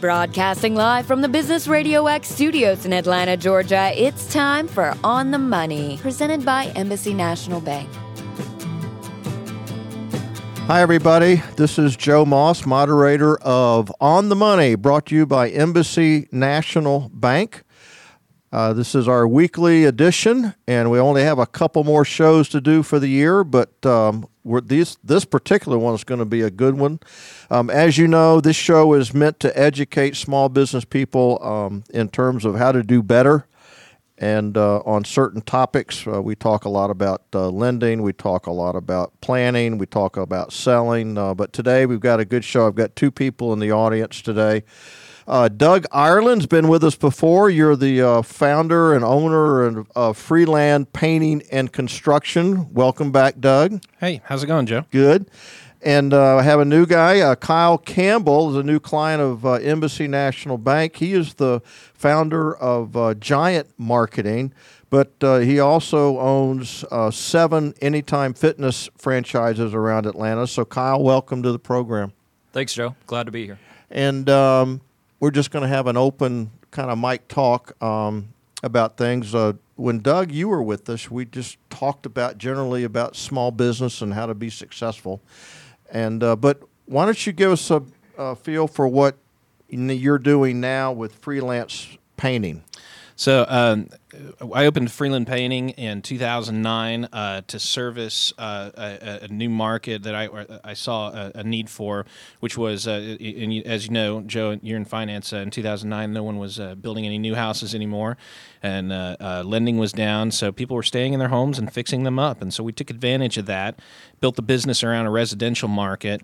Broadcasting live from the Business Radio X studios in Atlanta, Georgia, it's time for On the Money, presented by Embassy National Bank. Hi, everybody. This is Joe Moss, moderator of On the Money, brought to you by Embassy National Bank. This is our weekly edition, and we only have a couple more shows to do for the year, but this particular one is going to be a good one. As you know, this show is meant to educate small business people in terms of how to do better, and on certain topics. We talk a lot about lending, we talk a lot about planning, we talk about selling, but today we've got a good show. I've got two people in the audience today. Doug Ireland's been with us before. You're the founder and owner of Freeland Painting and Construction. Welcome back, Doug. Hey, how's it going, Joe? Good. And I have a new guy, Kyle Campbell, is a new client of Embassy National Bank. He is the founder of Giant Marketing, but he also owns 7 Anytime Fitness franchises around Atlanta. So, Kyle, welcome to the program. Thanks, Joe. Glad to be here. And we're just going to have an open kind of mic talk about things. When, Doug, you were with us, we just talked about generally about small business and how to be successful. And but why don't you give us a feel for what you're doing now with freelance painting? So I opened Freeland Painting in 2009 to service a new market that I saw a need for, which was, as you know, Joe, you're in finance. In 2009, no one was building any new houses anymore, and lending was down, so people were staying in their homes and fixing them up. And so we took advantage of that, built the business around a residential market.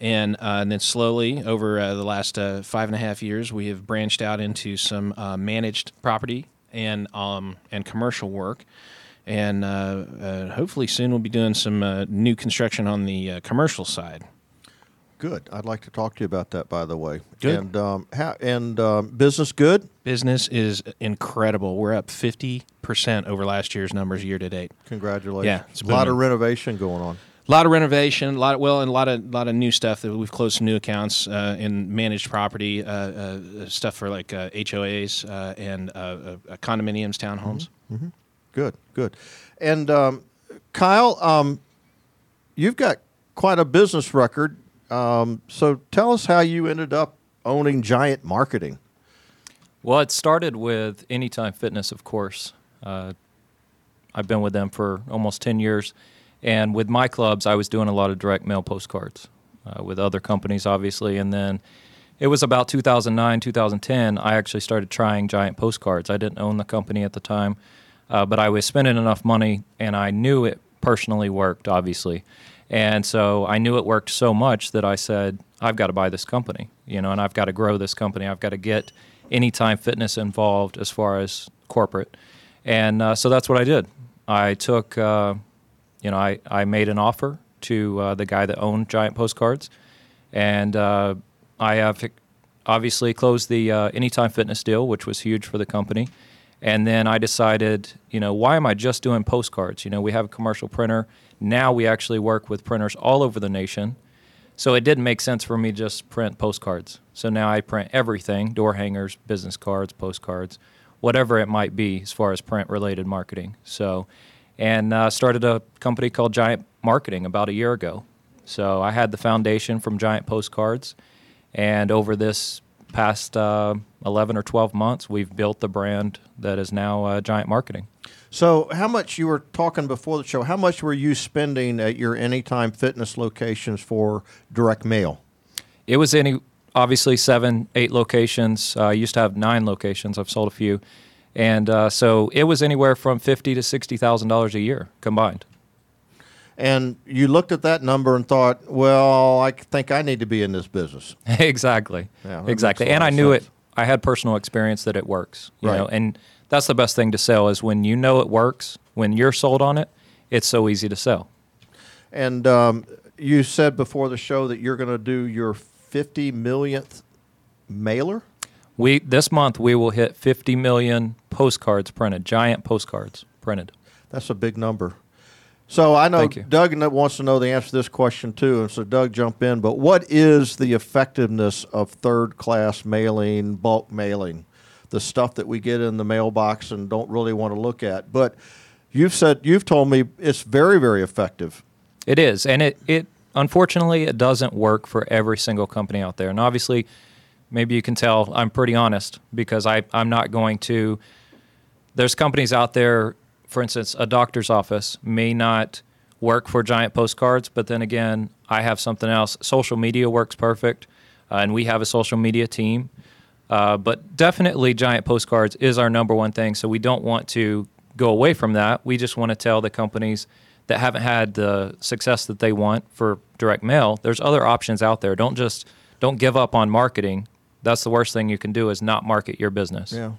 And then slowly, over the last 5.5 years, we have branched out into some managed property and commercial work. And hopefully soon we'll be doing some new construction on the commercial side. Good. I'd like to talk to you about that, by the way. Good. And, business good? Business is incredible. We're up 50% over last year's numbers year to date. Congratulations. Yeah, it's a lot of renovation going on. A lot of renovation, a lot of new stuff that we've closed some new accounts in managed property stuff for like HOAs and condominiums, townhomes. Mm-hmm. Mm-hmm. Good. And Kyle, you've got quite a business record. So tell us how you ended up owning Giant Marketing. Well, it started with Anytime Fitness, of course. I've been with them for almost 10 years. And with my clubs, I was doing a lot of direct mail postcards with other companies, obviously. And then it was about 2009, 2010, I actually started trying Giant Postcards. I didn't own the company at the time, but I was spending enough money, and I knew it personally worked, obviously. And so I knew it worked so much that I said, I've got to buy this company, and I've got to grow this company. I've got to get Anytime Fitness involved as far as corporate. And so that's what I did. I took... I made an offer to the guy that owned Giant Postcards, and I have obviously closed the Anytime Fitness deal, which was huge for the company. And then I decided, why am I just doing postcards? We have a commercial printer. Now we actually work with printers all over the nation. So it didn't make sense for me to just print postcards. So now I print everything, door hangers, business cards, postcards, whatever it might be as far as print-related marketing. And started a company called Giant Marketing about a year ago. So I had the foundation from Giant Postcards, and over this past 11 or 12 months, we've built the brand that is now Giant Marketing. So how much, you were talking before the show, how much were you spending at your Anytime Fitness locations for direct mail? It was obviously 7, 8 locations. I used to have 9 locations. I've sold a few. And so it was anywhere from $50,000 to $60,000 a year combined. And you looked at that number and thought, well, I think I need to be in this business. Exactly. Yeah, exactly. And I knew it. I had personal experience that it works. You know, and that's the best thing to sell is when you know it works, when you're sold on it, it's so easy to sell. And you said before the show that you're going to do your 50 millionth mailer? This month, we will hit 50 million postcards printed, Giant Postcards printed. That's a big number. So I know Doug wants to know the answer to this question too, and so Doug, jump in. But what is the effectiveness of third-class mailing, bulk mailing, the stuff that we get in the mailbox and don't really want to look at? But you've told me it's very, very effective. It is, and it unfortunately it doesn't work for every single company out there. And obviously, maybe you can tell I'm pretty honest because I'm not going to. There's companies out there. For instance, a doctor's office may not work for Giant Postcards, but then again, I have something else. Social media works perfect, and we have a social media team. But definitely Giant Postcards is our number one thing, so we don't want to go away from that. We just want to tell the companies that haven't had the success that they want for direct mail, there's other options out there. Don't give up on marketing. That's the worst thing you can do is not market your business. Yeah.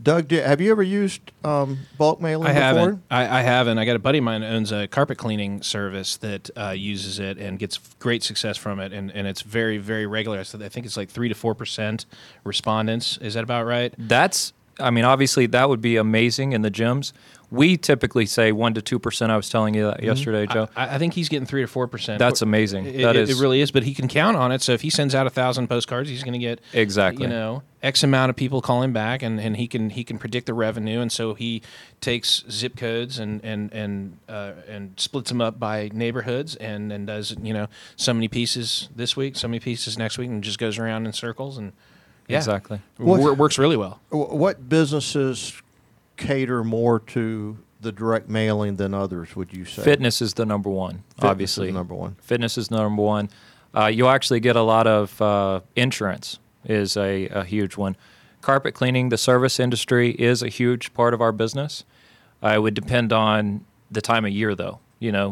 Doug, have you ever used bulk mailing before? I haven't. I got a buddy of mine who owns a carpet cleaning service that uses it and gets great success from it, and it's very, very regular. So I think it's like 3 to 4% respondents. Is that about right? Obviously, that would be amazing in the gyms. We typically say 1 to 2%. I was telling you that yesterday, Joe. I think he's getting 3 to 4%. That's amazing. It really is, but he can count on it. So if he sends out 1,000 postcards, he's going to get X amount of people call him back, and he can predict the revenue. And so he takes zip codes and splits them up by neighborhoods and does, so many pieces this week, so many pieces next week, and just goes around in circles. And yeah, exactly. It works really well. What businesses cater more to the direct mailing than others, would you say? Fitness is the number one, obviously. Fitness is number one. You'll actually get a lot of insurance is a huge one. Carpet cleaning, the service industry, is a huge part of our business. It would depend on the time of year, though.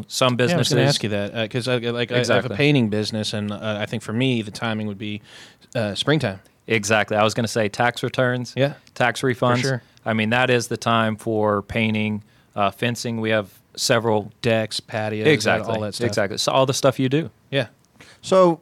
Some businesses. Yeah, I was going to ask you that because I have a painting business, and I think for me the timing would be springtime. Exactly. I was going to say tax returns, tax refunds. For sure. That is the time for painting, fencing. We have several decks, patios, all that stuff. Exactly. So all the stuff you do. Yeah. So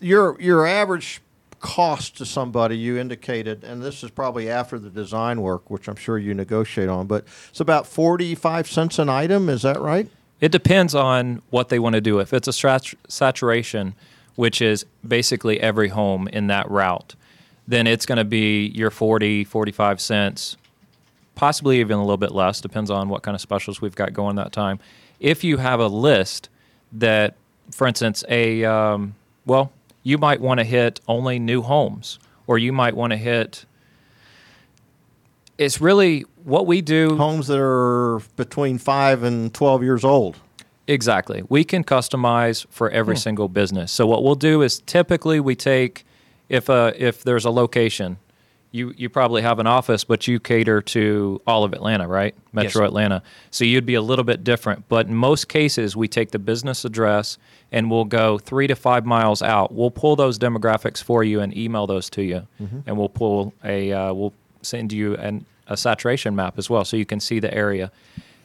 your average cost to somebody, you indicated, and this is probably after the design work, which I'm sure you negotiate on, but it's about 45 cents an item. Is that right? It depends on what they want to do. If it's a saturation, which is basically every home in that route, then it's going to be your 40, 45 cents, possibly even a little bit less, depends on what kind of specials we've got going that time. If you have a list that, for instance, you might want to hit only new homes, or you might want to hit, it's really what we do. Homes that are between 5 and 12 years old. Exactly. We can customize for every single business. So what we'll do is typically we take, if there's a location, you probably have an office, but you cater to all of Atlanta, right? Metro Atlanta. So you'd be a little bit different. But in most cases, we take the business address and we'll go 3 to 5 miles out. We'll pull those demographics for you and email those to you. Mm-hmm. And we'll pull we'll send you a saturation map as well so you can see the area.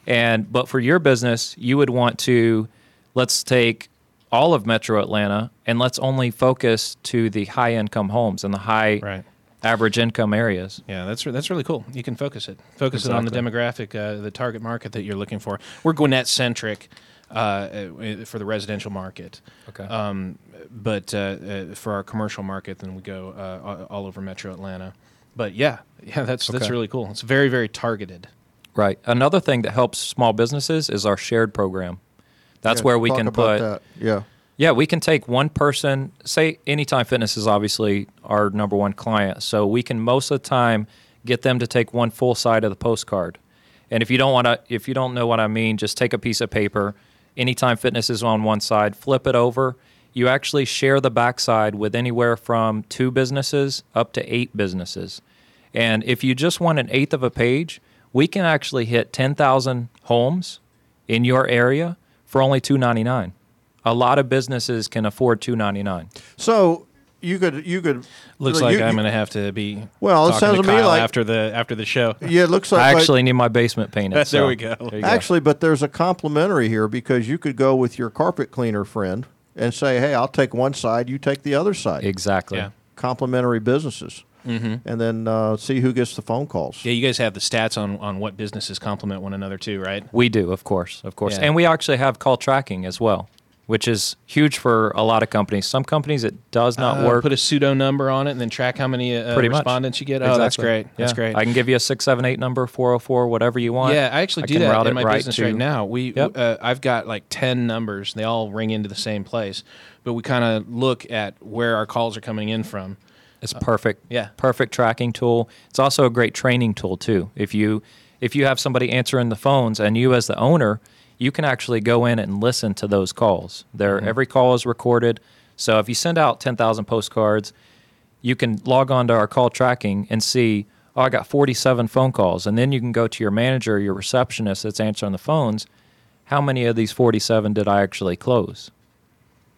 But for your business, you would want to, let's take all of Metro Atlanta and let's only focus to the high-income homes and the high average income areas. Yeah, that's really cool. You can focus it. Focus it on the demographic, the target market that you're looking for. We're Gwinnett-centric for the residential market. Okay. But for our commercial market, then we go all over Metro Atlanta. But that's really cool. It's very, very targeted. Right. Another thing that helps small businesses is our shared program. That's where we can put that. Yeah. Yeah, we can take one person, say Anytime Fitness is obviously our number one client. So we can most of the time get them to take one full side of the postcard. And if you don't know what I mean, just take a piece of paper. Anytime Fitness is on one side, flip it over. You actually share the backside with anywhere from 2 businesses up to 8 businesses. And if you just want an eighth of a page, we can actually hit 10,000 homes in your area for only $2.99. A lot of businesses can afford $2.99. So you could. I'm going to have to be. Well, it sounds to Kyle me like after the show. Yeah, it looks like I actually need my basement painted. There we go. Actually, but there's a complimentary here because you could go with your carpet cleaner friend and say, "Hey, I'll take one side, you take the other side." Exactly. Yeah. Complimentary businesses. and then see who gets the phone calls. Yeah, you guys have the stats on what businesses complement one another too, right? We do, of course. Yeah. And we actually have call tracking as well, which is huge for a lot of companies. Some companies it does not work. Put a pseudo number on it and then track how many respondents you get. Exactly. Oh, that's great. Yeah. That's great. I can give you a 678 number, 404, whatever you want. Yeah, I actually do that in my business right now. I've got like 10 numbers. They all ring into the same place, but we kind of look at where our calls are coming in from. It's perfect. Yeah. Perfect tracking tool. It's also a great training tool too. If you have somebody answering the phones and you as the owner, you can actually go in and listen to those calls. Every call is recorded. So if you send out 10,000 postcards, you can log on to our call tracking and see, oh, I got 47 phone calls. And then you can go to your manager, your receptionist that's answering the phones. How many of these 47 did I actually close?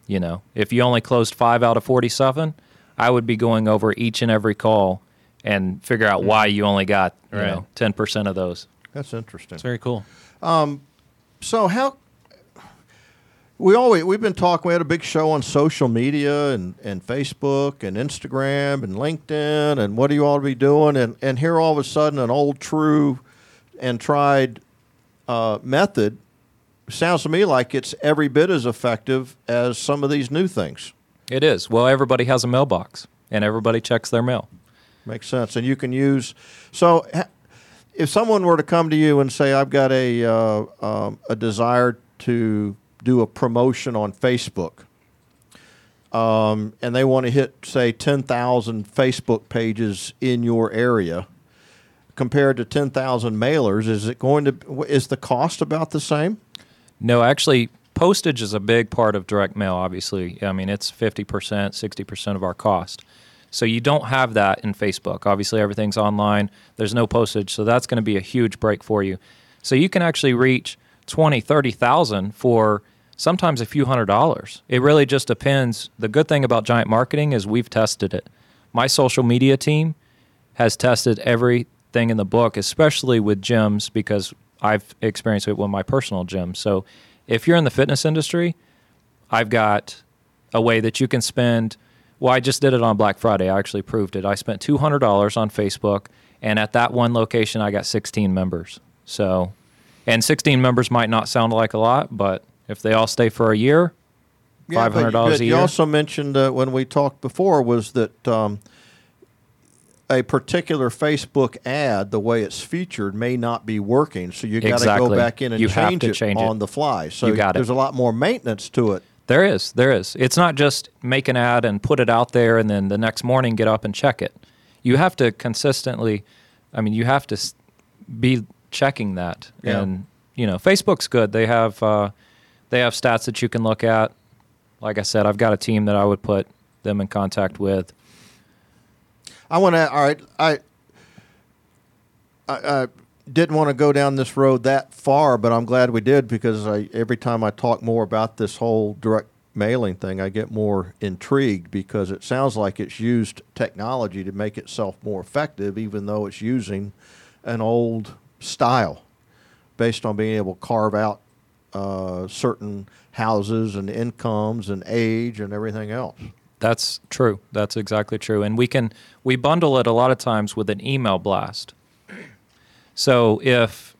You know, if you only closed 5 out of 47, I would be going over each and every call and figure out why you only got 10% of those. That's interesting. It's very cool. So we've been talking. We had a big show on social media and Facebook and Instagram and LinkedIn and what do you all be doing? And here all of a sudden an old, true, and tried method sounds to me like it's every bit as effective as some of these new things. It is. Well, everybody has a mailbox and everybody checks their mail. Makes sense. And you can use so. If someone were to come to you and say, I've got a desire to do a promotion on Facebook, and they want to hit, say, 10,000 Facebook pages in your area compared to 10,000 mailers, is the cost about the same? No, actually, postage is a big part of direct mail, obviously. I mean, it's 50%, 60% of our cost. So you don't have that in Facebook. Obviously, everything's online. There's no postage, so that's going to be a huge break for you. So you can actually reach 20,000, 30,000 for sometimes a few $100s. It really just depends. The good thing about Giant Marketing is we've tested it. My social media team has tested everything in the book, especially with gyms, because I've experienced it with my personal gym. So if you're in the fitness industry, I've got a way that you can spend. Well, I just did it on Black Friday. I actually proved it. I spent $200 on Facebook, and at that one location, I got 16 members. So, and 16 members might not sound like a lot, but if they all stay for a year, $500 a year. You also mentioned when we talked before was that a particular Facebook ad, the way it's featured, may not be working. So you got to go back in and change it on the fly. So there's a lot more maintenance to it. There is. It's not just make an ad and put it out there and then the next morning get up and check it. You have to consistently, you have to be checking that. Yeah. And, Facebook's good. They have stats that you can look at. Like I said, I've got a team that I would put them in contact with. I didn't want to go down this road that far, but I'm glad we did because every time I talk more about this whole direct mailing thing, I get more intrigued because it sounds like it's used technology to make itself more effective, even though it's using an old style based on being able to carve out certain houses and incomes and age and everything else. That's true. That's exactly true. And we bundle it a lot of times with an email blast. So if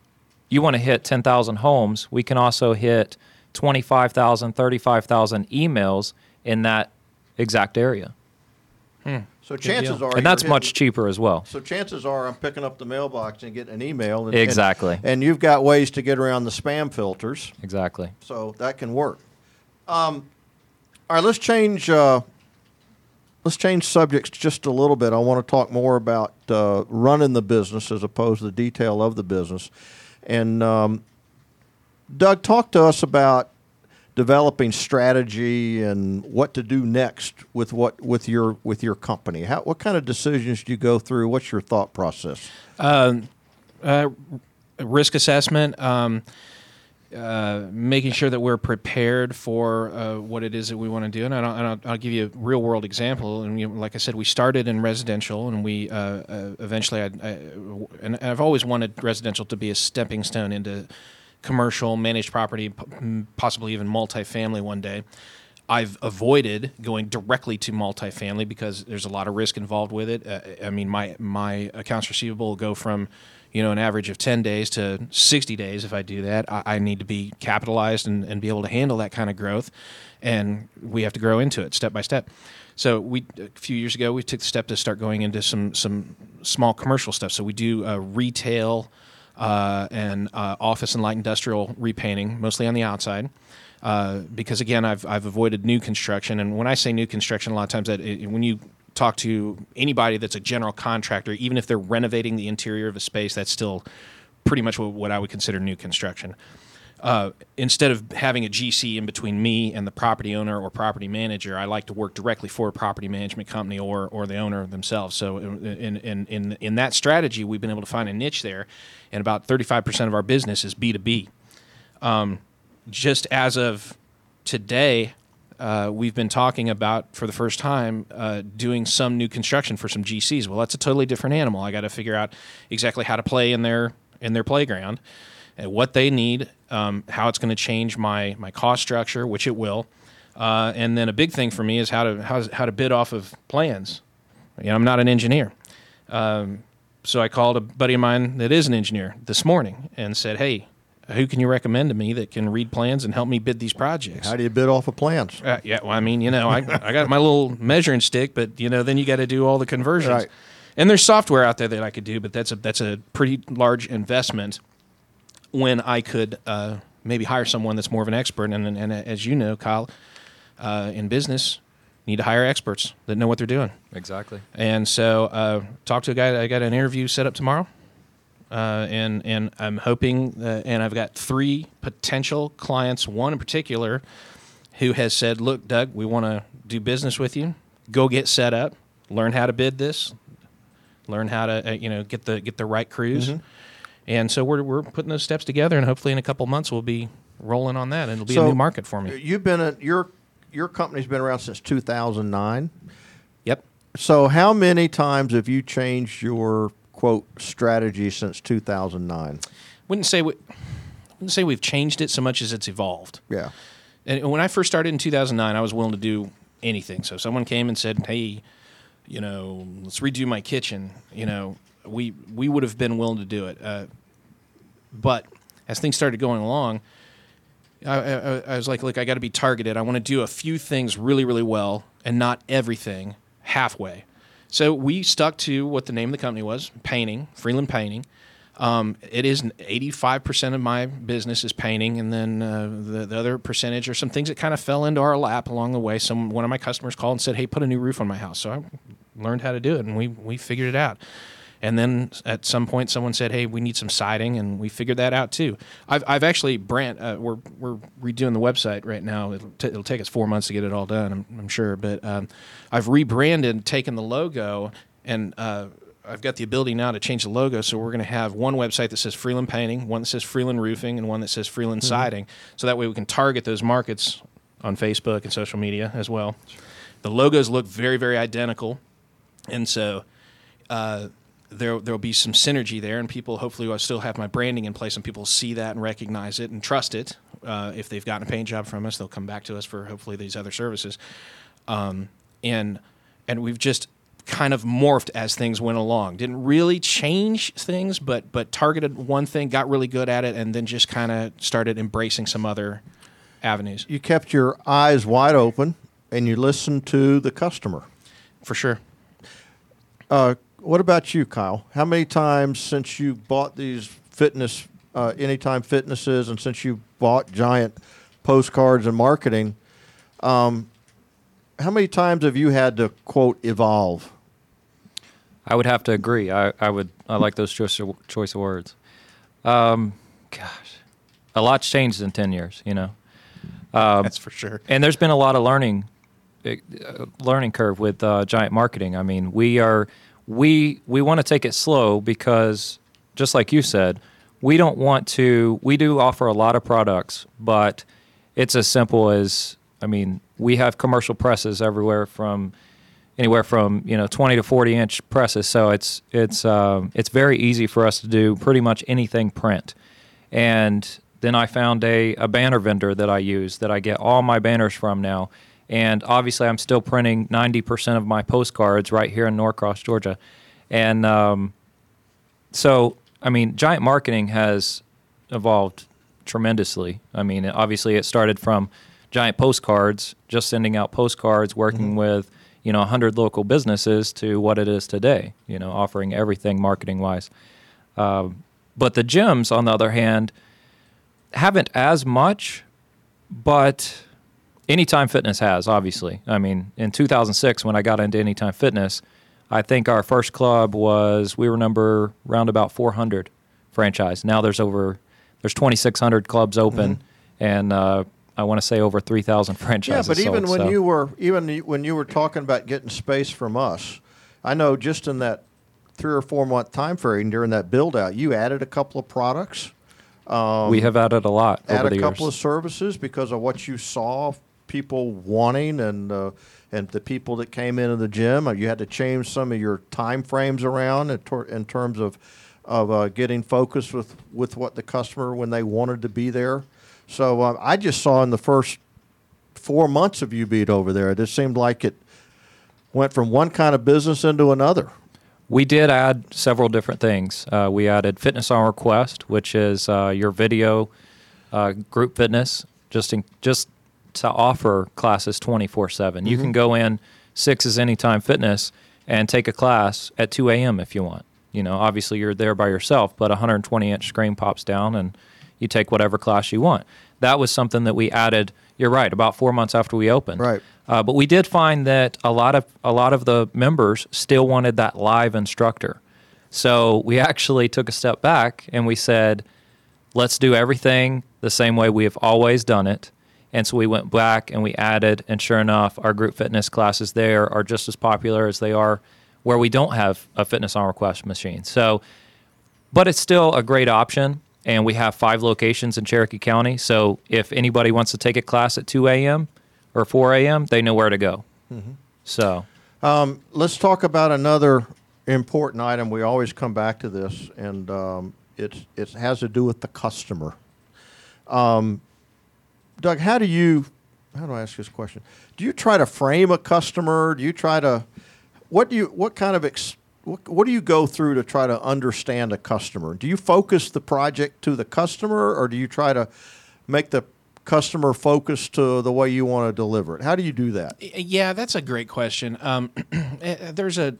you want to hit 10,000 homes, we can also hit 25,000, 35,000 emails in that exact area. So chances are... And that's much cheaper as well. So chances are I'm picking up the mailbox and getting an email. Exactly. And you've got ways to get around the spam filters. Exactly. So that can work. All right, let's change subjects just a little bit. I want to talk more about running the business as opposed to the detail of the business. And Doug, talk to us about developing strategy and what to do next with your company. What kind of decisions do you go through? What's your thought process? Risk assessment. Making sure that we're prepared for what it is that we want to do. And I'll give you a real-world example. And like I said, we started in residential, and we eventually and I've always wanted residential to be a stepping stone into commercial, managed property, possibly even multifamily one day. I've avoided going directly to multifamily because there's a lot of risk involved with it. I mean, my accounts receivable will go from, an average of 10 days to 60 days. If I do that, I need to be capitalized and be able to handle that kind of growth. And we have to grow into it step by step. So a few years ago, we took the step to start going into some small commercial stuff. So we do retail and office and light industrial repainting, mostly on the outside. Because again, I've avoided new construction. And when I say new construction, a lot of times when you talk to anybody that's a general contractor, even if they're renovating the interior of a space, that's still pretty much what I would consider new construction. Instead of having a GC in between me and the property owner or property manager, I like to work directly for a property management company or the owner themselves. So in that strategy, we've been able to find a niche there, and about 35% of our business is B2B. Just as of today, we've been talking about, for the first time, doing some new construction for some GCs. Well, that's a totally different animal. I got to figure out exactly how to play in their playground, and what they need, how it's going to change my cost structure, which it will, and then a big thing for me is how to bid off of plans. I'm not an engineer, so I called a buddy of mine that is an engineer this morning and said, "Hey, who can you recommend to me that can read plans and help me bid these projects?" How do you bid off of plans? I got my little measuring stick, but then you got to do all the conversions. Right. And there's software out there that I could do, but that's a pretty large investment. When I could maybe hire someone that's more of an expert, and as you know, Kyle, in business, need to hire experts that know what they're doing. Exactly. And so, talk to a guy. I got an interview set up tomorrow. And I'm hoping, and I've got 3 potential clients, one in particular, who has said, "Look, Doug, we want to do business with you. Go get set up, learn how to bid this, learn how to get the right crews." Mm-hmm. And so we're putting those steps together, and hopefully in a couple months we'll be rolling on that, and it'll be a new market for me. You've been your company's been around since 2009. Yep. So how many times have you changed your quote strategy since 2009? Wouldn't say we've changed it so much as it's evolved. Yeah. And when I first started in 2009, I was willing to do anything. So if someone came and said, "Hey, let's redo my kitchen," we would have been willing to do it. But as things started going along, I was like, "Look, I got to be targeted. I want to do a few things really, really well and not everything halfway." So we stuck to what the name of the company was, painting, Freeland Painting. It is 85% of my business is painting, and then the other percentage are some things that kind of fell into our lap along the way. One of my customers called and said, "Hey, put a new roof on my house." So I learned how to do it, and we figured it out. And then at some point, someone said, "Hey, we need some siding," and we figured that out too. I've actually we're redoing the website right now. It'll take us 4 months to get it all done, I'm sure. But I've rebranded, taken the logo, and I've got the ability now to change the logo. So we're going to have one website that says Freeland Painting, one that says Freeland Roofing, and one that says Freeland Siding. So that way we can target those markets on Facebook and social media as well. The logos look very, very identical, and so. There'll be some synergy there, and people hopefully will still have my branding in place, and people will see that and recognize it and trust it. If they've gotten a paint job from us, they'll come back to us for hopefully these other services. And we've just kind of morphed as things went along. Didn't really change things, but targeted one thing, got really good at it, and then just kind of started embracing some other avenues. You kept your eyes wide open, and you listened to the customer. For sure. What about you, Kyle? How many times since you bought these fitness, Anytime Fitnesses, and since you bought Giant Postcards and Marketing, how many times have you had to, quote, evolve? I would have to agree. I like those choice of words. A lot's changed in 10 years, That's for sure. And there's been a lot of learning curve with Giant Marketing. I mean, we want to take it slow because, just like you said, we don't want to. We do offer a lot of products, but it's as simple as we have commercial presses everywhere from anywhere from 20 to 40 inch presses. So it's very easy for us to do pretty much anything print. And then I found a banner vendor that I use that I get all my banners from now. And obviously, I'm still printing 90% of my postcards right here in Norcross, Georgia. And so, I mean, Giant Marketing has evolved tremendously. I mean, obviously, it started from Giant Postcards, just sending out postcards, working mm-hmm. with, 100 local businesses to what it is today, offering everything marketing-wise. But the gyms, on the other hand, haven't as much, but Anytime Fitness has, obviously. I mean, in 2006, when I got into Anytime Fitness, I think our first club was, we were number round about 400 franchise. Now there's 2,600 clubs open, mm-hmm. and I want to say over 3,000 franchises. Yeah, but even sold, when you were talking about getting space from us, I know just in that 3 or 4 month time frame during that build out, you added a couple of products. We have added a lot. Added a couple of services because of what you saw people wanting and the people that came into the gym. You had to change some of your time frames around in terms of getting focused with what the customer when they wanted to be there. So I just saw in the first 4 months of you beat over there, it just seemed like it went from one kind of business into another. We did add several different things. We added Fitness on Request, which is your video group fitness, just to offer classes 24/7. Mm-hmm. You can go in 6 is Anytime Fitness and take a class at 2 a.m. if you want. Obviously you're there by yourself, but a 120-inch screen pops down and you take whatever class you want. That was something that we added, you're right, about 4 months after we opened. Right. But we did find that a lot of the members still wanted that live instructor. So we actually took a step back and we said, let's do everything the same way we have always done it. And so we went back and we added, and sure enough, our group fitness classes there are just as popular as they are where we don't have a Fitness on Request machine. So, but it's still a great option. And we have 5 locations in Cherokee County. So if anybody wants to take a class at 2 a.m. or 4 a.m., they know where to go. Mm-hmm. So let's talk about another important item. We always come back to this, and it has to do with the customer. Doug, how do I ask this question? Do you try to frame a customer? Do you try to what do you go through to try to understand a customer? Do you focus the project to the customer, or do you try to make the customer focus to the way you want to deliver it? How do you do that? Yeah, that's a great question. There's a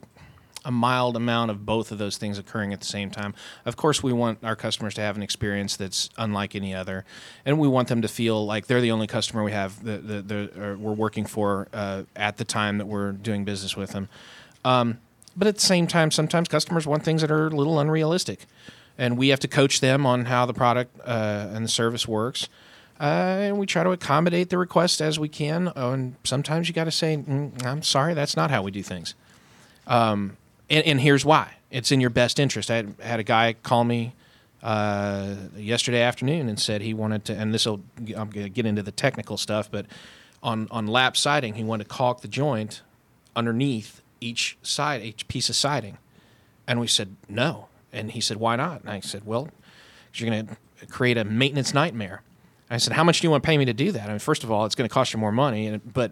mild amount of both of those things occurring at the same time. Of course, we want our customers to have an experience that's unlike any other, and we want them to feel like they're the only customer we have that we're working for at the time that we're doing business with them. But at the same time, sometimes customers want things that are a little unrealistic, and we have to coach them on how the product and the service works. And we try to accommodate the request as we can. Oh, and sometimes you got to say, I'm sorry, that's not how we do things. And here's why. It's in your best interest. I had a guy call me yesterday afternoon and said he wanted to, and I'm going to get into the technical stuff, but on lap siding, he wanted to caulk the joint underneath each piece of siding. And we said, no. And he said, why not? And I said, well, because you're going to create a maintenance nightmare. I said, how much do you want to pay me to do that? I mean, first of all, it's going to cost you more money. But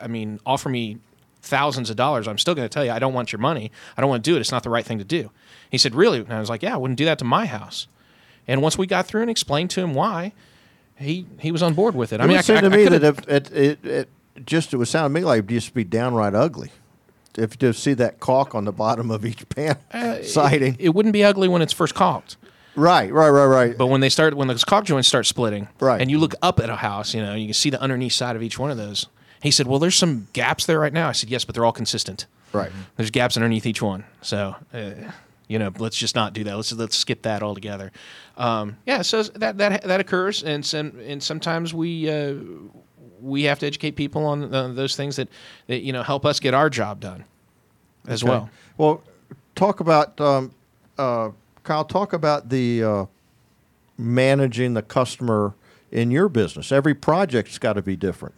I mean, offer me thousands of dollars. I'm still going to tell you, I don't want your money. I don't want to do it. It's not the right thing to do. He said, really? And I was like, yeah, I wouldn't do that to my house. And once we got through and explained to him why, he was on board with it. It would sound to me like it would just be downright ugly. If you see that caulk on the bottom of each panel siding. It wouldn't be ugly when it's first caulked. Right. But when those caulk joints start splitting, right, and you look up at a house, you can see the underneath side of each one of those. He said, well, there's some gaps there right now. I said, yes, but they're all consistent. Right. There's gaps underneath each one. So, let's just not do that. Let's skip that altogether. So that occurs, and sometimes we have to educate people on those things that help us get our job done as well. Well, talk about Kyle, talk about the managing the customer in your business. Every project's got to be different.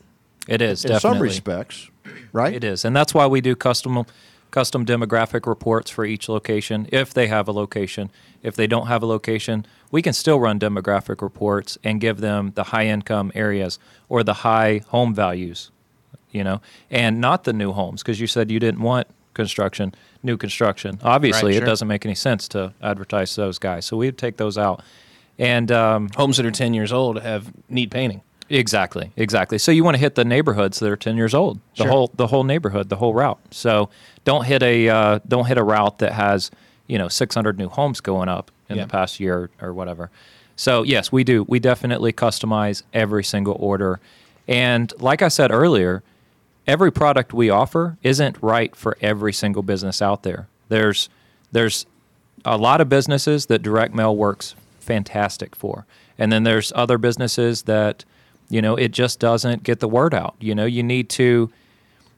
It is, definitely. In some respects, right? It is, and that's why we do custom demographic reports for each location, if they have a location. If they don't have a location, we can still run demographic reports and give them the high-income areas or the high home values. you know, and not the new homes, because you said you didn't want construction, new construction. Obviously, right, sure. It doesn't make any sense to advertise those guys. So we'd take those out. And homes that are 10 years old need painting. Exactly, exactly. So you want to hit the neighborhoods that are 10 years old, the sure. whole neighborhood, the whole route. So don't hit a route that has, you know, 600 new homes going up in the past year or whatever. So yes, we do. We definitely customize every single order. And like I said earlier, every product we offer isn't right for every single business out there. There's a lot of businesses that direct mail works fantastic for. And then there's other businesses that, you know, it just doesn't get the word out. You know, you need to,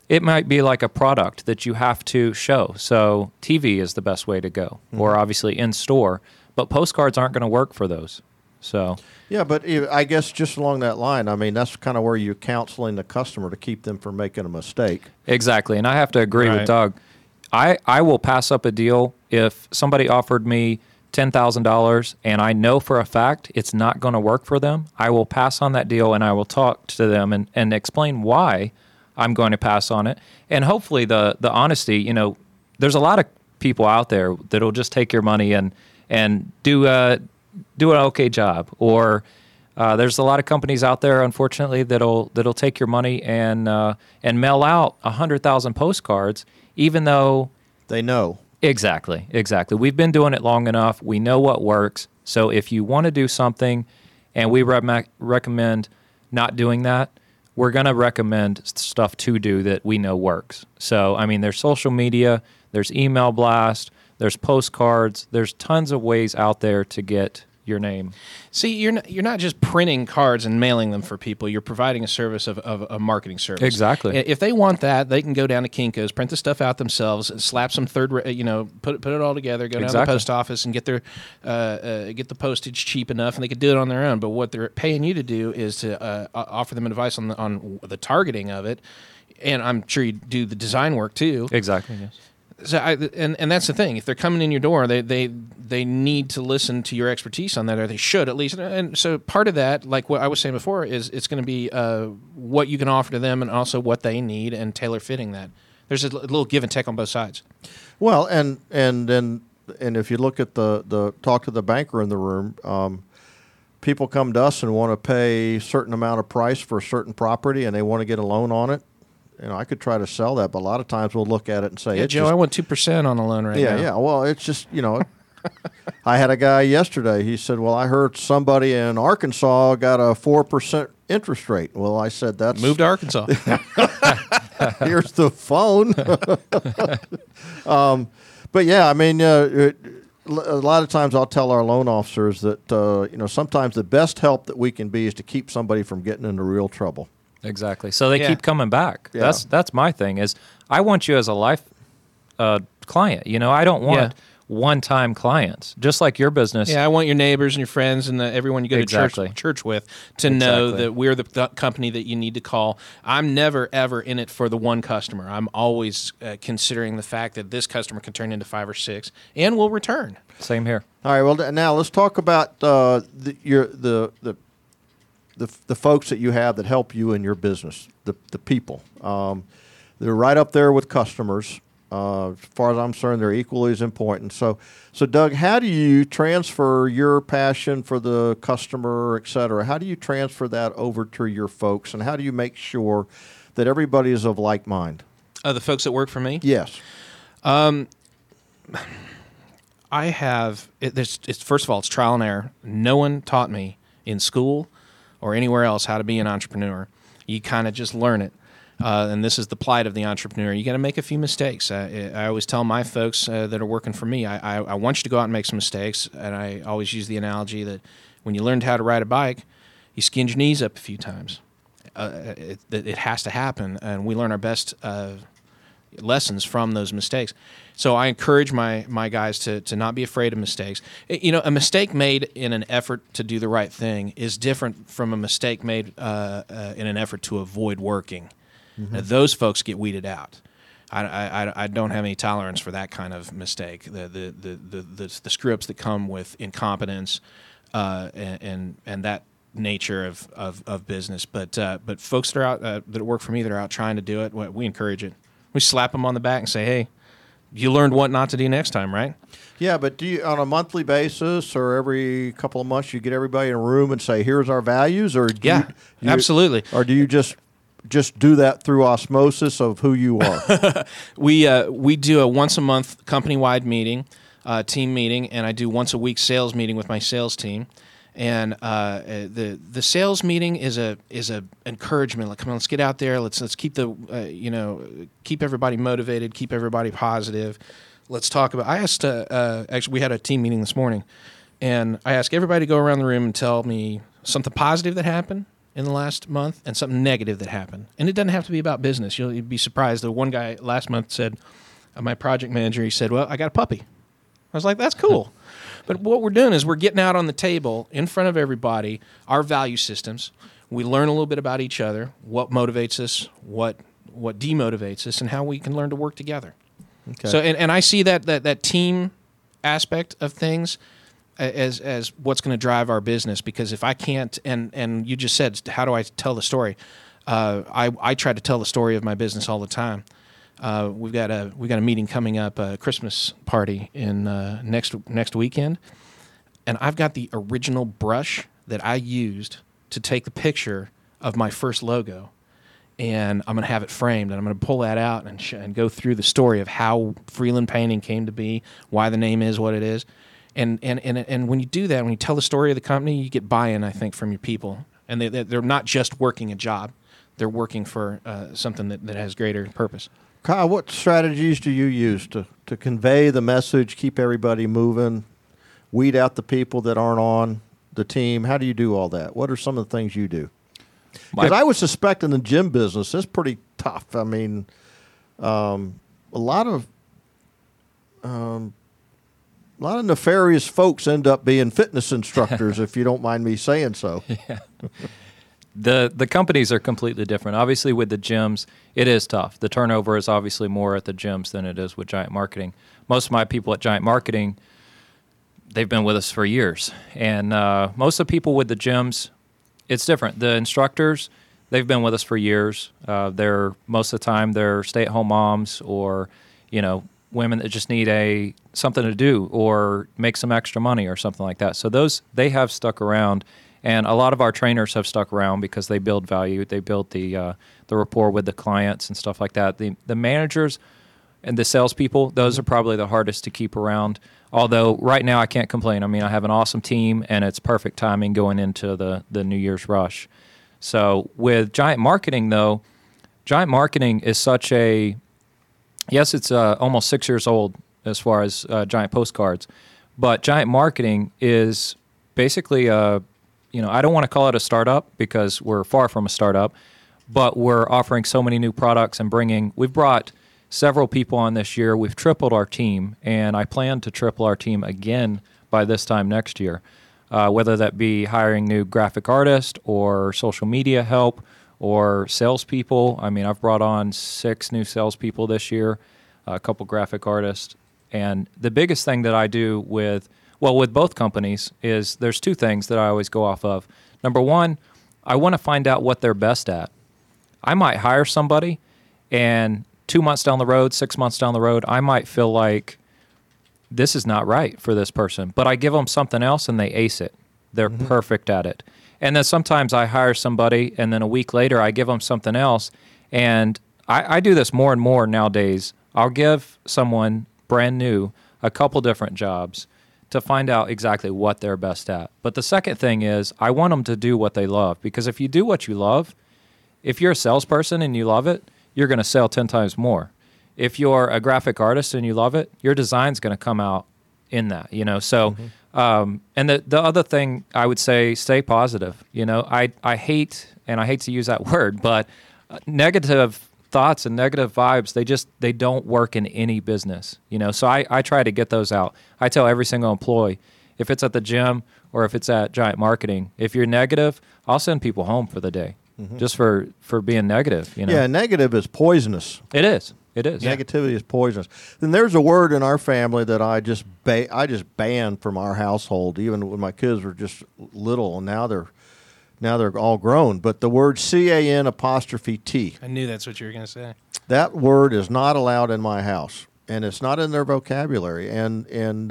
it might be like a product that you have to show. So TV is the best way to go, or obviously in store, but postcards aren't going to work for those. So yeah, but I guess just along that line, I mean, that's kind of where you're counseling the customer to keep them from making a mistake. Exactly. And I have to agree with Doug. I will pass up a deal if somebody offered me $10,000 and I know for a fact it's not going to work for them. I will pass on that deal and I will talk to them and explain why I'm going to pass on it. And hopefully the honesty, you know, there's a lot of people out there that'll just take your money and do an okay job, or there's a lot of companies out there, unfortunately, that'll take your money and mail out 100,000 postcards, even though they know exactly. We've been doing it long enough. We know what works. So if you want to do something, and we recommend not doing that, we're gonna recommend stuff to do that we know works. So I mean, there's social media, there's email blast, there's postcards. There's tons of ways out there to get your name. See, you're not just printing cards and mailing them for people. You're providing a service of a marketing service. Exactly. If they want that, they can go down to Kinko's, print the stuff out themselves, slap some put it all together, go down to the post office and get the postage cheap enough, and they could do it on their own. But what they're paying you to do is to offer them advice on the targeting of it, and I'm sure you do the design work too. Exactly. Yes. So and that's the thing. If they're coming in your door, they need to listen to your expertise on that, or they should at least. And so part of that, like what I was saying before, is it's going to be what you can offer to them and also what they need and tailor-fitting that. There's a little give and take on both sides. Well, and if you look at the talk to the banker in the room, people come to us and want to pay a certain amount of price for a certain property, and they want to get a loan on it. You know, I could try to sell that, but a lot of times we'll look at it and say, Joe, I want 2% on a loan right now. Yeah, well, it's just, you know, I had a guy yesterday. He said, well, I heard somebody in Arkansas got a 4% interest rate. Well, I said, Move to Arkansas. Here's the phone. But yeah, I mean, a lot of times I'll tell our loan officers that, you know, sometimes the best help that we can be is to keep somebody from getting into real trouble. Exactly. So they keep coming back. Yeah. That's my thing is I want you as a life client. You know, I don't want one-time clients, just like your business. Yeah, I want your neighbors and your friends and everyone you go to church with to know that we're the company that you need to call. I'm never, ever in it for the one customer. I'm always considering the fact that this customer can turn into 5 or 6 and will return. Same here. All right, well, now let's talk about the folks that you have that help you in your business, the people. They're right up there with customers. As far as I'm concerned, they're equally as important. So Doug, how do you transfer your passion for the customer, et cetera? How do you transfer that over to your folks, and how do you make sure that everybody is of like mind? The folks that work for me? Yes. First of all, it's trial and error. No one taught me in school or anywhere else how to be an entrepreneur. You kind of just learn it. And this is the plight of the entrepreneur. You got to make a few mistakes. I always tell my folks that are working for me, I want you to go out and make some mistakes. And I always use the analogy that when you learned how to ride a bike, you skinned your knees up a few times. It has to happen. And we learn our best lessons from those mistakes. So I encourage my guys to not be afraid of mistakes. You know, a mistake made in an effort to do the right thing is different from a mistake made in an effort to avoid working. Mm-hmm. Now, those folks get weeded out. I don't have any tolerance for that kind of mistake. The screw-ups that come with incompetence and that nature of business. But folks that are out that work for me that are out trying to do it, we encourage it. We slap them on the back and say, hey, you learned what not to do next time, right? Yeah, but do you, on a monthly basis or every couple of months, you get everybody in a room and say, here's our values? Or do you absolutely. Or do you just do that through osmosis of who you are? We do a once-a-month company-wide meeting, team meeting, and I do once-a-week sales meeting with my sales team. And the sales meeting is a encouragement. Like, come on, let's get out there. Let's keep the keep everybody motivated, keep everybody positive. Let's talk about. I asked actually we had a team meeting this morning, and I asked everybody to go around the room and tell me something positive that happened in the last month and something negative that happened. And it doesn't have to be about business. You'd be surprised. The one guy last month said, my project manager, he said, "Well, I got a puppy." I was like, "That's cool." But what we're doing is we're getting out on the table in front of everybody, our value systems. We learn a little bit about each other, what motivates us, what demotivates us, and how we can learn to work together. Okay. So, and I see that team aspect of things as what's going to drive our business, because if I can't, and you just said, how do I tell the story? I try to tell the story of my business all the time. We've got a meeting coming up, a Christmas party in next weekend, and I've got the original brush that I used to take the picture of my first logo, and I'm gonna have it framed, and I'm gonna pull that out and go through the story of how Freeland Painting came to be, why the name is what it is, and when you do that, when you tell the story of the company, you get buy-in, I think, from your people, and they're not just working a job, they're working for something that has greater purpose. Kyle, what strategies do you use to convey the message, keep everybody moving, weed out the people that aren't on the team? How do you do all that? What are some of the things you do? Because I would suspect in the gym business, it's pretty tough. I mean, a lot of nefarious folks end up being fitness instructors, if you don't mind me saying so. Yeah. The companies are completely different. Obviously, with the gyms, it is tough. The turnover is obviously more at the gyms than it is with Giant Marketing. Most of my people at Giant Marketing, they've been with us for years. And most of the people with the gyms, it's different. The instructors, they've been with us for years. They're most of the time, they're stay-at-home moms or, women that just need something to do or make some extra money or something like that. So those, they have stuck around. And a lot of our trainers have stuck around because they build value. They build the rapport with the clients and stuff like that. The managers and the salespeople, those are probably the hardest to keep around. Although right now I can't complain. I mean, I have an awesome team, and it's perfect timing going into the New Year's rush. So with Giant Marketing, though, Giant Marketing is such it's almost 6 years old as far as Giant Postcards. But Giant Marketing is basically a... I don't want to call it a startup because we're far from a startup, but we're offering so many new products and we've brought several people on this year. We've tripled our team, and I plan to triple our team again by this time next year, whether that be hiring new graphic artists or social media help or salespeople. I mean, I've brought on 6 new salespeople this year, a couple graphic artists. And the biggest thing that I do with both companies is there's 2 things that I always go off of. Number one, I want to find out what they're best at. I might hire somebody, and 2 months down the road, 6 months down the road, I might feel like this is not right for this person. But I give them something else, and they ace it. They're perfect at it. And then sometimes I hire somebody, and then a week later I give them something else. And I do this more and more nowadays. I'll give someone brand new a couple different jobs to find out exactly what they're best at. But the second thing is I want them to do what they love, because if you do what you love, if you're a salesperson and you love it, you're going to sell 10 times more. If you're a graphic artist and you love it, your design's going to come out in that, So, and the other thing I would say, stay positive. I hate to use that word, but negative thoughts and negative vibes, they don't work in any business, So I try to get those out. I tell every single employee, if it's at the gym or if it's at Giant Marketing, if you're negative, I'll send people home for the day just for being negative, Yeah, negative is poisonous. It is. Negativity is poisonous. Then there's a word in our family that I just banned from our household, even when my kids were just little, and now they're Now they're all grown. But the word C-A-N-T. I knew that's what you were going to say. That word is not allowed in my house, and it's not in their vocabulary. And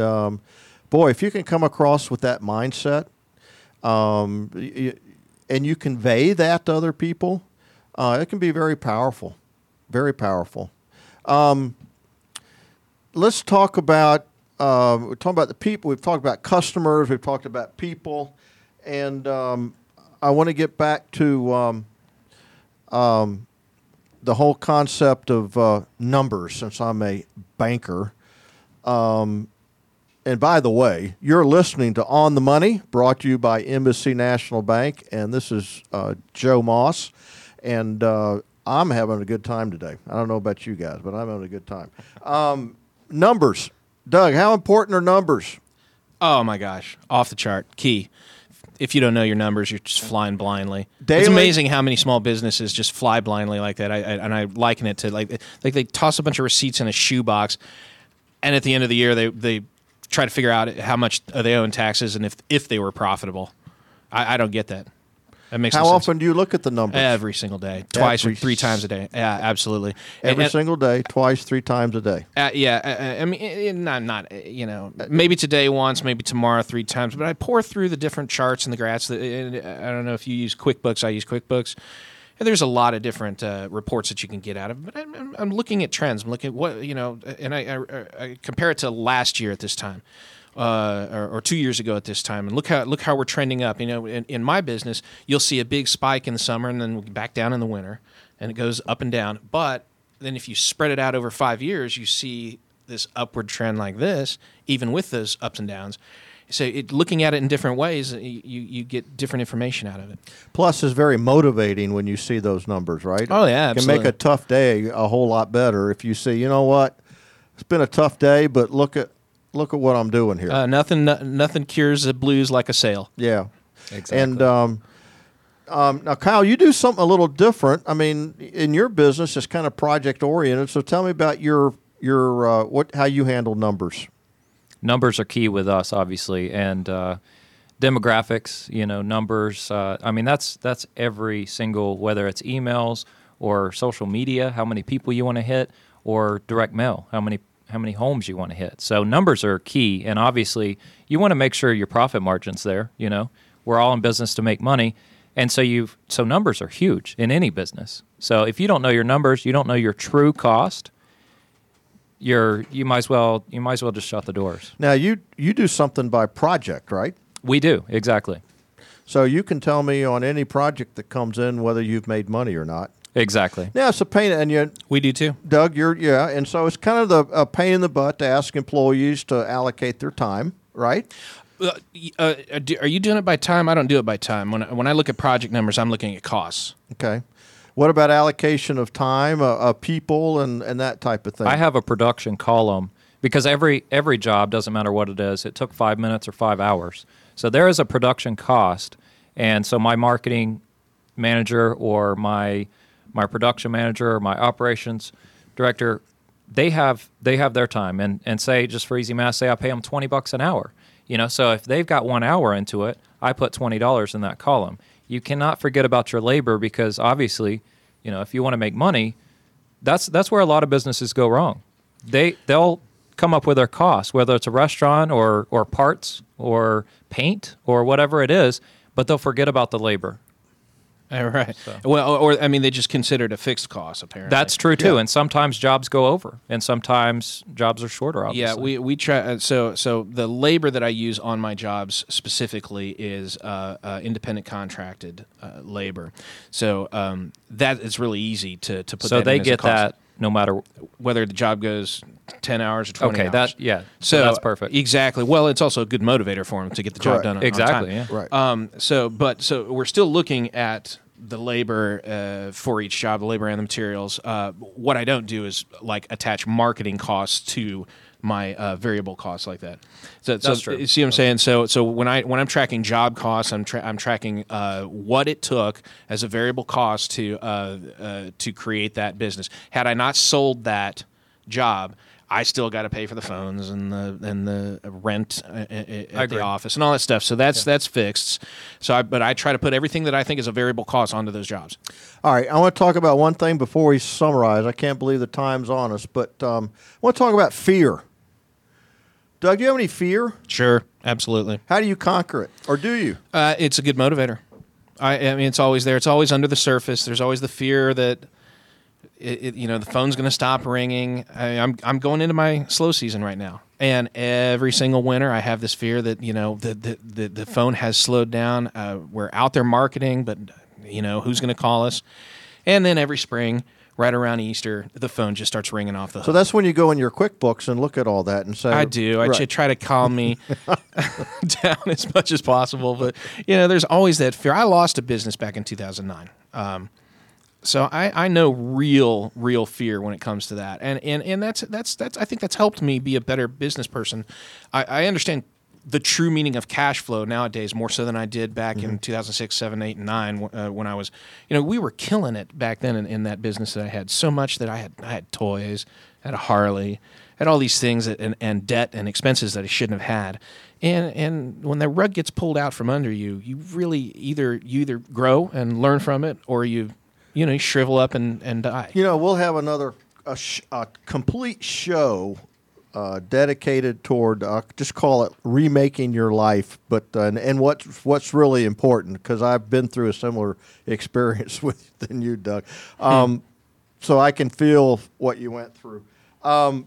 boy, if you can come across with that mindset and you convey that to other people, it can be very powerful, very powerful. Let's talk about we're talking about the people. We've talked about customers. We've talked about people. And I want to get back to the whole concept of numbers, since I'm a banker. And by the way, you're listening to On the Money, brought to you by Embassy National Bank. And this is Joe Moss. And I'm having a good time today. I don't know about you guys, but I'm having a good time. Numbers. Doug, how important are numbers? Oh, my gosh. Off the chart. Key. If you don't know your numbers, you're just flying blindly. Daily. It's amazing how many small businesses just fly blindly like that. I liken it to like they toss a bunch of receipts in a shoebox, and at the end of the year, they try to figure out how much they owe in taxes and if they were profitable. I don't get that. That makes no sense. How often do you look at the numbers? Every single day. Twice or three times a day. Yeah, absolutely. Every single day, twice, three times a day. Yeah, I mean, not you know, maybe today once, maybe tomorrow three times, but I pour through the different charts and the graphs. I don't know if you use QuickBooks. I use QuickBooks. And there's a lot of different reports that you can get out of it, but I'm looking at trends. I'm looking at what, you know, and I compare it to last year at this time. Or 2 years ago at this time, and look how we're trending up. You know, in my business, you'll see a big spike in the summer and then back down in the winter, and it goes up and down. But then if you spread it out over 5 years, you see this upward trend like this, even with those ups and downs. So looking at it in different ways, you get different information out of it. Plus, it's very motivating when you see those numbers, right? Oh, yeah, absolutely. You can make a tough day a whole lot better if you see, you know what, it's been a tough day, but look at what I'm doing here. Nothing cures the blues like a sale. Yeah, exactly. And now, Kyle, you do something a little different. I mean, in your business, it's kind of project oriented. So tell me about your how you handle numbers. Numbers are key with us, obviously, and demographics. You know, numbers. I mean, that's every single, whether it's emails or social media, how many people you want to hit, or direct mail, how many homes you want to hit. So numbers are key, and obviously you want to make sure your profit margin's there. You know, we're all in business to make money, and so numbers are huge in any business. So if you don't know your numbers, you don't know your true cost, you might as well just shut the doors. Now you do something by project, right? We do, exactly. So you can tell me on any project that comes in whether you've made money or not. Exactly. Yeah, it's a pain, and we do too, Doug. And so it's kind of a pain in the butt to ask employees to allocate their time, right? Are you doing it by time? I don't do it by time. When I look at project numbers, I'm looking at costs. Okay. What about allocation of time, people, and that type of thing? I have a production column because every job, doesn't matter what it is, it took 5 minutes or 5 hours. So there is a production cost, and so my marketing manager or my production manager or my operations director, they have their time. And say, just for easy math, say I pay them $20 an hour. You know, so if they've got 1 hour into it, I put $20 in that column. You cannot forget about your labor because obviously, you know, if you want to make money, that's where a lot of businesses go wrong. They'll come up with their costs, whether it's a restaurant or parts or paint or whatever it is, but they'll forget about the labor. All right. So. Well, I mean, they just consider it a fixed cost, apparently. That's true, too. Yeah. And sometimes jobs go over, and sometimes jobs are shorter, obviously. Yeah, we try. So the labor that I use on my jobs specifically is independent contracted labor. So that is really easy to put that in as a cost. So they get that no matter whether the job goes 10 hours or 20 hours. Okay, so that's perfect. Exactly. Well, it's also a good motivator for them to get the job done on time. Exactly, yeah. Right. So we're still looking at the labor for each job, the labor and the materials. What I don't do is, like, attach marketing costs to my variable costs like that. So that's true. You see what I'm saying? So when I'm tracking job costs, I'm tracking what it took as a variable cost to create that business. Had I not sold that job, I still got to pay for the phones and the rent at the office and all that stuff. So that's fixed. But I try to put everything that I think is a variable cost onto those jobs. All right, I want to talk about one thing before we summarize. I can't believe the time's on us, but I want to talk about fear. Doug, do you have any fear? Sure, absolutely. How do you conquer it, or do you? It's a good motivator. I mean, it's always there. It's always under the surface. There's always the fear that the phone's going to stop ringing. I'm going into my slow season right now, and every single winter I have this fear that the phone has slowed down. We're out there marketing, but who's going to call us? And then every spring, right around Easter, the phone just starts ringing off the hook. So that's when you go in your QuickBooks and look at all that and say, I do. Right. I try to calm me down as much as possible. But, there's always that fear. I lost a business back in 2009. So I know real fear when it comes to that. And that's I think that's helped me be a better business person. I understand the true meaning of cash flow nowadays more so than I did back in 2006, 7, 8, and 9 when I was, we were killing it back then in that business that I had so much that I had toys, had a Harley, had all these things and debt and expenses that I shouldn't have had. And when the rug gets pulled out from under you, you really either grow and learn from it or you shrivel up and die. We'll have another a complete show dedicated toward, just call it remaking your life, but and what's really important, because I've been through a similar experience than you, Doug. So I can feel what you went through. Kyle,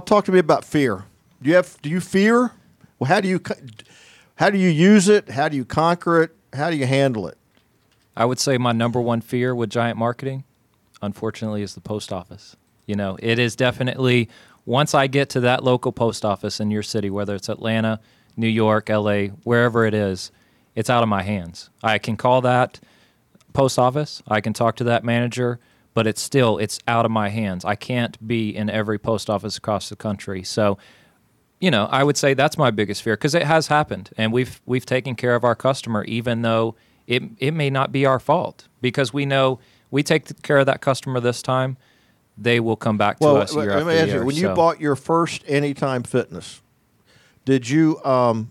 talk to me about fear. Do you fear? Well, how do you use it? How do you conquer it? How do you handle it? I would say my number one fear with Giant Marketing, unfortunately, is the post office. It is definitely. Once I get to that local post office in your city, whether it's Atlanta, New York, LA, wherever it is, it's out of my hands. I can call that post office. I can talk to that manager, but it's out of my hands. I can't be in every post office across the country. So, I would say that's my biggest fear, because it has happened, and we've taken care of our customer, even though it may not be our fault, because we know we take care of that customer this time. They will come back to us year after year. When you bought your first Anytime Fitness, did you have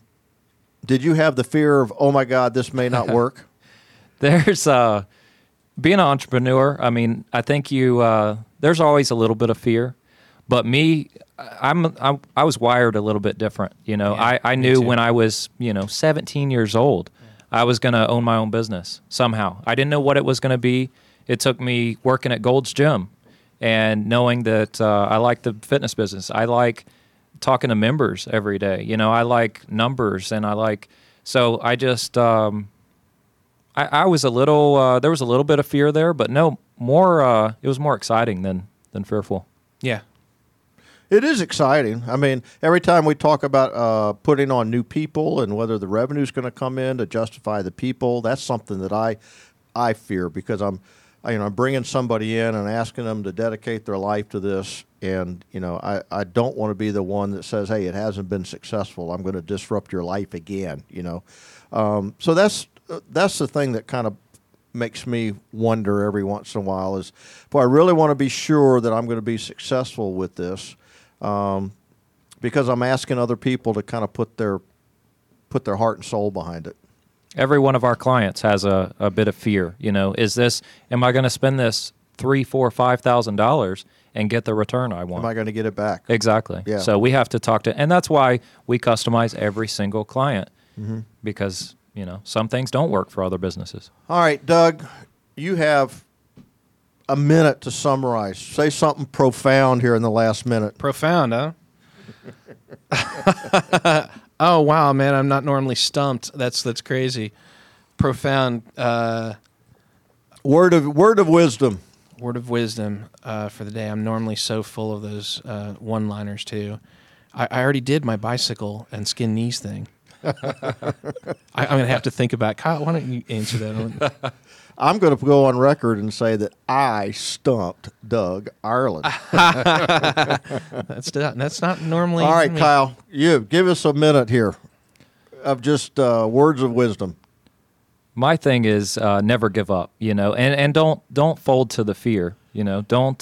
the fear of, oh my God, this may not work? There's being an entrepreneur. I mean, I think there's always a little bit of fear, but me, I was wired a little bit different. Yeah, I knew when I was 17 years old, I was going to own my own business somehow. I didn't know what it was going to be. It took me working at Gold's Gym and knowing that I like the fitness business. I like talking to members every day. I like numbers, and so I just, I was a little, there was a little bit of fear there, but no, more, it was more exciting than fearful. Yeah. It is exciting. I mean, every time we talk about putting on new people and whether the revenue is going to come in to justify the people, that's something that I fear, because I'm bringing somebody in and asking them to dedicate their life to this, and I don't want to be the one that says, "Hey, it hasn't been successful. I'm going to disrupt your life again." So that's the thing that kind of makes me wonder every once in a while is, "Boy, I really want to be sure that I'm going to be successful with this," because I'm asking other people to kind of put their heart and soul behind it. Every one of our clients has a bit of fear. Am I going to spend this $3,000, $4,000, $5,000 and get the return I want? Am I going to get it back? Exactly. Yeah. So we have to talk to, and that's why we customize every single client, because, some things don't work for other businesses. All right, Doug, you have a minute to summarize. Say something profound here in the last minute. Profound, huh? Oh, wow, man, I'm not normally stumped. That's crazy. Profound. Word of wisdom. Word of wisdom for the day. I'm normally so full of those one-liners, too. I already did my bicycle and skin knees thing. I'm going to have to think about it. Kyle, why don't you answer that one? I'm going to go on record and say that I stumped Doug Ireland. That's not normally. All right, Kyle, you give us a minute here of just words of wisdom. My thing is never give up, and don't fold to the fear. You know, don't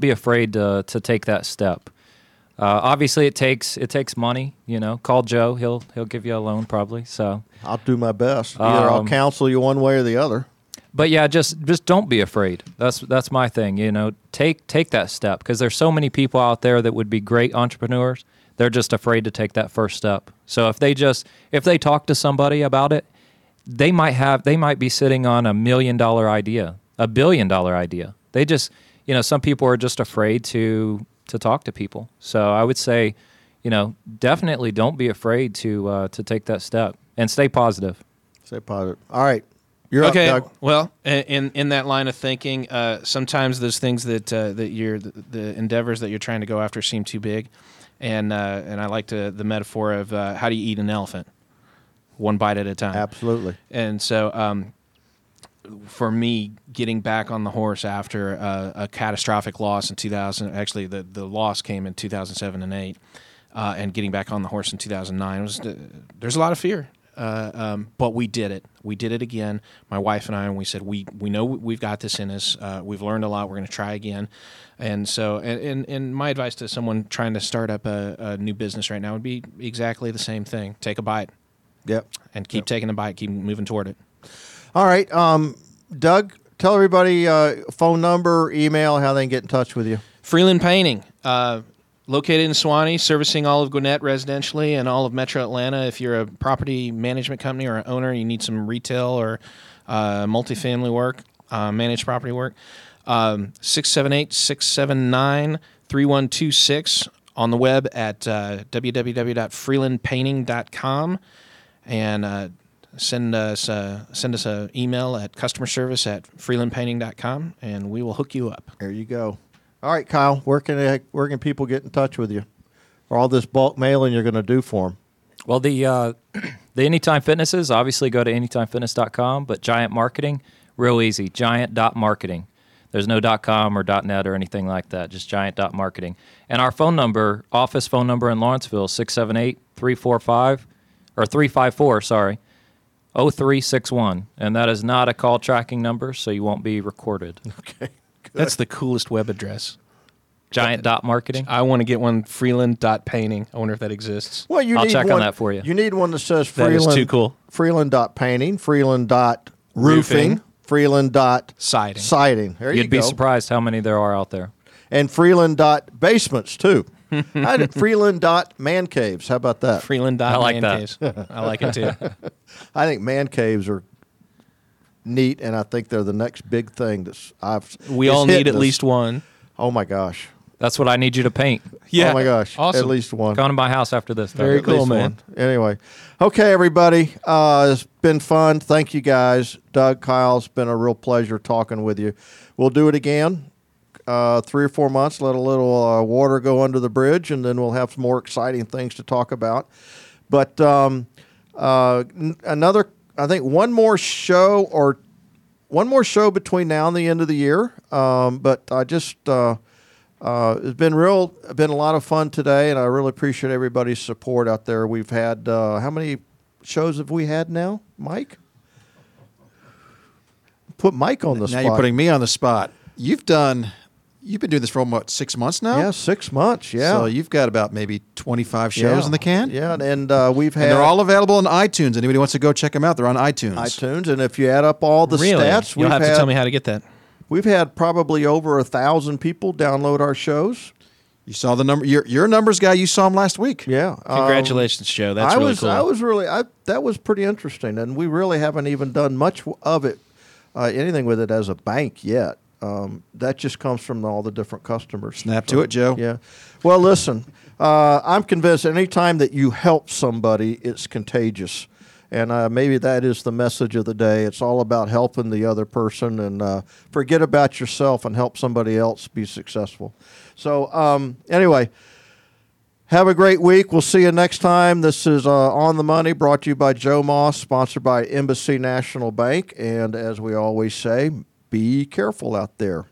be afraid to take that step. Obviously, it takes money. You know, call Joe; he'll give you a loan probably. So I'll do my best. Either I'll counsel you one way or the other. But yeah, just don't be afraid. That's my thing. You know, take that step because there's so many people out there that would be great entrepreneurs. They're just afraid to take that first step. So if they talk to somebody about it, they might be sitting on $1 million idea, $1 billion idea. They just, you know, some people are just afraid to talk to people. So I would say, you know, definitely don't be afraid to take that step and stay positive. Stay positive. All right. You're okay. Up, Doug. Well, in that line of thinking, sometimes those things that the endeavors that you're trying to go after seem too big. And I like the metaphor of how do you eat an elephant? One bite at a time. Absolutely. And so for me, getting back on the horse after a catastrophic loss in 2000, actually the loss came in 2007 and 8, and getting back on the horse in 2009, there's a lot of fear. But we did it. We did it again. My wife and I, and we said, we know we've got this in us. We've learned a lot. We're going to try again. And so, and my advice to someone trying to start up a new business right now would be exactly the same thing. Take a bite. Yep. And keep taking a bite. Keep moving toward it. All right. Doug, tell everybody, phone number, email, how they can get in touch with you. Freeland Painting, located in Suwannee, servicing all of Gwinnett residentially and all of Metro Atlanta. If you're a property management company or an owner, you need some retail or multifamily work, managed property work, 678-679-3126, on the web at www.freelandpainting.com, and send us an email at customerservice@freelandpainting.com, and we will hook you up. There you go. All right, Kyle, where can people get in touch with you or all this bulk mailing you're going to do for them? Well, the Anytime Fitnesses, obviously go to anytimefitness.com, but Giant Marketing, real easy, giant.marketing. There's no .com or .net or anything like that, just giant.marketing. And our phone number, office phone number in Lawrenceville, 678-354-0361. And that is not a call tracking number, so you won't be recorded. Okay. That's the coolest web address. Giant.marketing. I want to get one, Freeland.painting. I wonder if that exists. Well, I'll check on that for you. You need one that says Freeland. That is too cool. Freeland.painting, Freeland.roofing, Freeland.siding. You'd be surprised how many there are out there. And Freeland.basements, too. Freeland.mancaves. How about that? Freeland.mancaves. I like it, too. I think man caves are neat, and I think they're the next big thing we all need at least one. Oh my gosh, that's what I need you to paint. Yeah. Oh my gosh, awesome. At least one. Come to my house after this. Very cool, man. One. Anyway, okay, everybody, it's been fun. Thank you guys, Doug, Kyle. It's been a real pleasure talking with you. We'll do it again, 3 or 4 months. Let a little water go under the bridge, and then we'll have some more exciting things to talk about. But another. I think one more show between now and the end of the year. But I just it's been a lot of fun today, and I really appreciate everybody's support out there. We've had how many shows have we had now, Mike? Put Mike on the spot. Now you're putting me on the spot. You've been doing this for almost 6 months now? Yeah, 6 months, yeah. So you've got about maybe 25 shows in the can? Yeah, and we've had... And they're all available on iTunes. Anybody wants to go check them out, they're on iTunes. And if you add up all the stats... You'll have to tell me how to get that. We've had probably over 1,000 people download our shows. You saw the number... Your numbers guy, you saw him last week. Yeah. Congratulations, Joe. That's really cool. That was pretty interesting, and we really haven't even done much of it, anything with it as a bank yet. That just comes from all the different customers. Snap to it, Joe. Yeah. Well, listen, I'm convinced any time that you help somebody, it's contagious. And maybe that is the message of the day. It's all about helping the other person, and forget about yourself and help somebody else be successful. So anyway, have a great week. We'll see you next time. This is On the Money, brought to you by Joe Moss, sponsored by Embassy National Bank. And as we always say, be careful out there.